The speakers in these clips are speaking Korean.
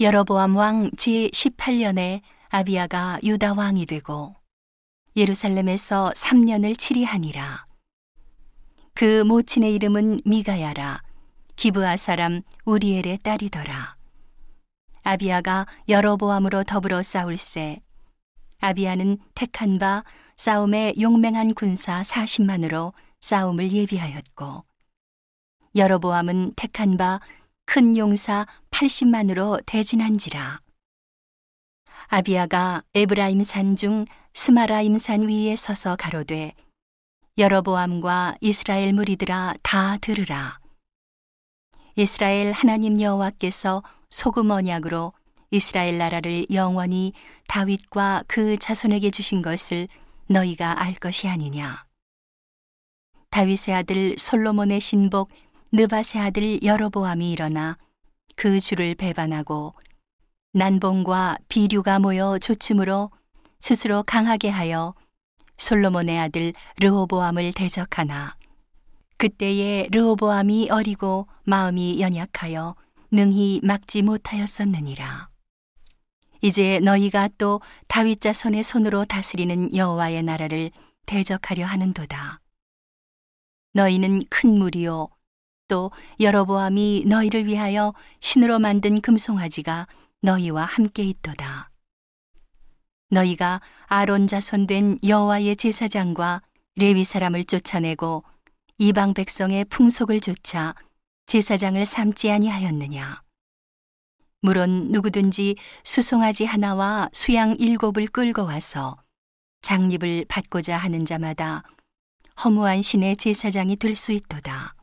여로보암 왕 제18년에 아비야가 유다 왕이 되고 예루살렘에서 3년을 치리하니라. 그 모친의 이름은 미가야라 기브아 사람 우리엘의 딸이더라. 아비야가 여로보암으로 더불어 싸울세 아비야는 택한 바 싸움에 용맹한 군사 40만으로 싸움을 예비하였고 여로보암은 택한 바 큰 용사 80만으로 대진한지라. 아비야가 에브라임 산 중 스마라임 산 위에 서서 가로되 여로보암과 이스라엘 무리들아 다 들으라. 이스라엘 하나님 여호와께서 소금 언약으로 이스라엘 나라를 영원히 다윗과 그 자손에게 주신 것을 너희가 알 것이 아니냐. 다윗의 아들 솔로몬의 신복 느밧의 아들 여로보암이 일어나 그 주를 배반하고 난봉과 비류가 모여 조침으로 스스로 강하게 하여 솔로몬의 아들 르호보암을 대적하나 그때에 르호보암이 어리고 마음이 연약하여 능히 막지 못하였었느니라. 이제 너희가 또 다윗 자손의 손으로 다스리는 여호와의 나라를 대적하려 하는도다. 너희는 큰 무리요 또 여로보암이 너희를 위하여 신으로 만든 금송아지가 너희와 함께 있도다. 너희가 아론 자손된 여호와의 제사장과 레위 사람을 쫓아내고 이방 백성의 풍속을 쫓아 제사장을 삼지 아니하였느냐. 물론 누구든지 수송아지 하나와 수양 7을 끌고 와서 장립을 받고자 하는 자마다 허무한 신의 제사장이 될 수 있도다.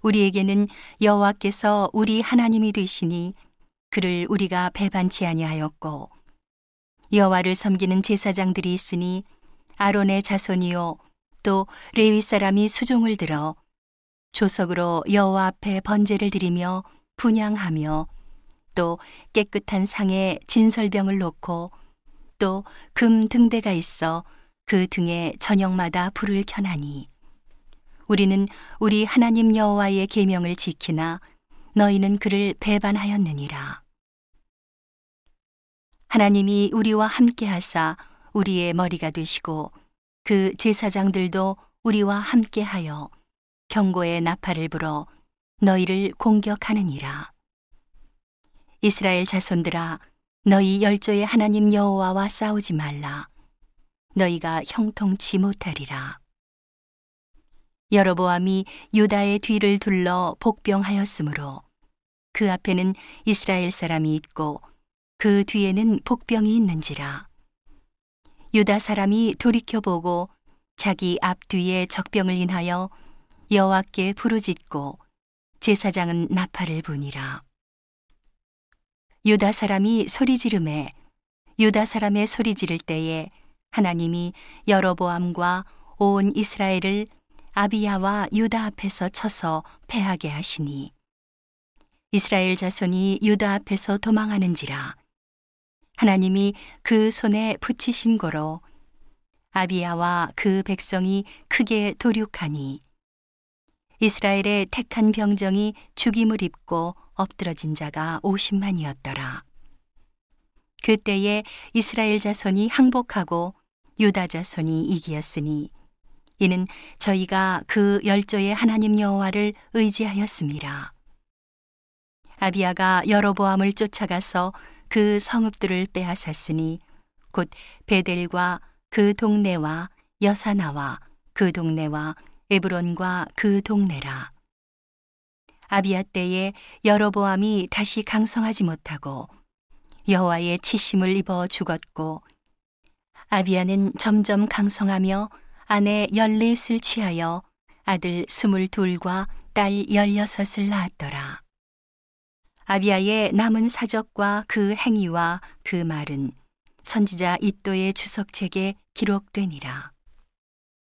우리에게는 여호와께서 우리 하나님이 되시니 그를 우리가 배반치 아니하였고 여호와를 섬기는 제사장들이 있으니 아론의 자손이요 또 레위 사람이 수종을 들어 조석으로 여호와 앞에 번제를 드리며 분향하며 또 깨끗한 상에 진설병을 놓고 또 금 등대가 있어 그 등에 저녁마다 불을 켜나니 우리는 우리 하나님 여호와의 계명을 지키나 너희는 그를 배반하였느니라. 하나님이 우리와 함께 하사 우리의 머리가 되시고 그 제사장들도 우리와 함께 하여 경고의 나팔을 불어 너희를 공격하느니라. 이스라엘 자손들아 너희 열조의 하나님 여호와와 싸우지 말라. 너희가 형통치 못하리라. 여로보암이 유다의 뒤를 둘러 복병하였으므로 그 앞에는 이스라엘 사람이 있고 그 뒤에는 복병이 있는지라. 유다 사람이 돌이켜보고 자기 앞뒤에 적병을 인하여 여호와께 부르짖고 제사장은 나팔을 부니라. 유다 사람이 소리 지르매 유다 사람의 소리 지를 때에 하나님이 여로보암과 온 이스라엘을 아비야와 유다 앞에서 쳐서 패하게 하시니 이스라엘 자손이 유다 앞에서 도망하는지라. 하나님이 그 손에 붙이신 고로 아비야와 그 백성이 크게 도륙하니 이스라엘의 택한 병정이 죽임을 입고 엎드러진 자가 50만이었더라. 그때에 이스라엘 자손이 항복하고 유다 자손이 이기었으니 이는 저희가 그 열조의 하나님 여호와를 의지하였습니다. 아비야가 여로보암을 쫓아가서 그 성읍들을 빼앗았으니 곧 베델과 그 동네와 여사나와 그 동네와 에브론과 그 동네라. 아비야 때에 여로보암이 다시 강성하지 못하고 여호와의 치심을 입어 죽었고 아비야는 점점 강성하며 아내 14을 취하여 아들 22과 딸 16을 낳았더라. 아비야의 남은 사적과 그 행위와 그 말은 선지자 이또의 주석책에 기록되니라.